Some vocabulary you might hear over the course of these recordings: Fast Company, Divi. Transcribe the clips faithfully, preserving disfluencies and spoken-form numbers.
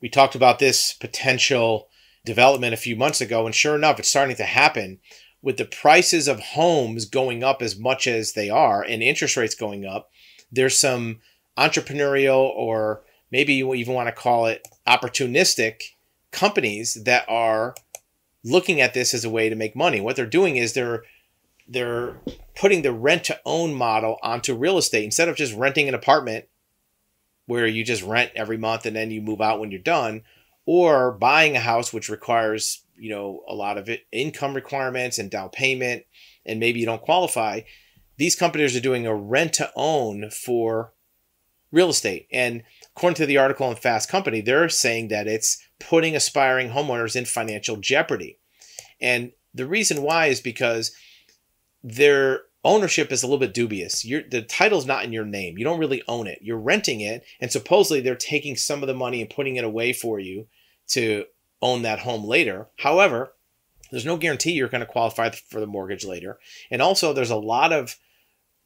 We talked about this potential development a few months ago, and sure enough, it's starting to happen with the prices of homes going up as much as they are and interest rates going up. There's some entrepreneurial, or maybe you even want to call it opportunistic, companies that are looking at this as a way to make money. What they're doing is they're they're putting the rent-to-own model onto real estate. Instead of just renting an apartment where you just rent every month and then you move out when you're done, or buying a house, which requires, you know, a lot of income requirements and down payment, and maybe you don't qualify, these companies are doing a rent-to-own for real estate. And according to the article in Fast Company, they're saying that it's putting aspiring homeowners in financial jeopardy. And the reason why is because their ownership is a little bit dubious. You're, the title's not in your name. You don't really own it. You're renting it, and supposedly they're taking some of the money and putting it away for you to own that home later. However, there's no guarantee you're going to qualify for the mortgage later. And also, there's a lot of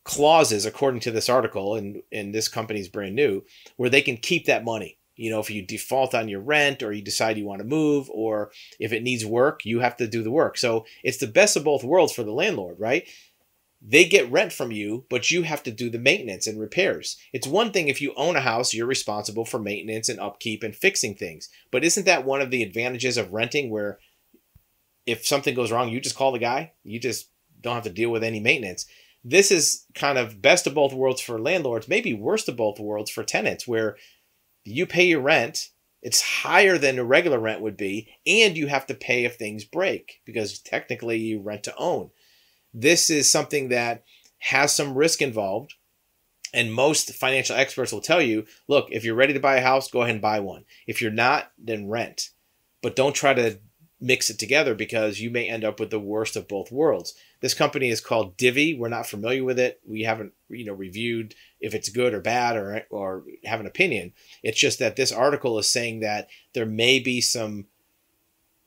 clauses, according to this article, and, and this company's brand new, where they can keep that money. You know, if you default on your rent, or you decide you want to move, or if it needs work, you have to do the work. So it's the best of both worlds for the landlord, right? They get rent from you, but you have to do the maintenance and repairs. It's one thing if you own a house, you're responsible for maintenance and upkeep and fixing things. But isn't that one of the advantages of renting, where if something goes wrong, you just call the guy? You just don't have to deal with any maintenance. This is kind of best of both worlds for landlords, maybe worst of both worlds for tenants, where you pay your rent, it's higher than a regular rent would be, and you have to pay if things break, because technically you rent to own. This is something that has some risk involved, and most financial experts will tell you, look, if you're ready to buy a house, go ahead and buy one. If you're not, then rent. But don't try to mix it together, because you may end up with the worst of both worlds. This company is called Divi. We're not familiar with it. We haven't, you know, reviewed if it's good or bad, or or have an opinion. It's just that this article is saying that there may be some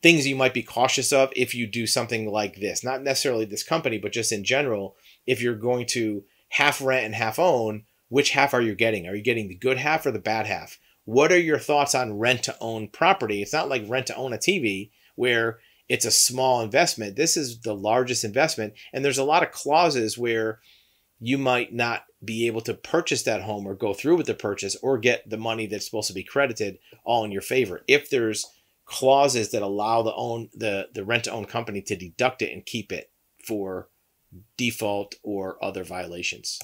things you might be cautious of if you do something like this. Not necessarily this company, but just in general, if you're going to half rent and half own, which half are you getting? Are you getting the good half or the bad half? What are your thoughts on rent-to-own property? It's not like rent-to-own a T V, where it's a small investment. This is the largest investment. And there's a lot of clauses where you might not be able to purchase that home, or go through with the purchase, or get the money that's supposed to be credited all in your favor, if there's clauses that allow the own the, the rent-to-own company to deduct it and keep it for default or other violations.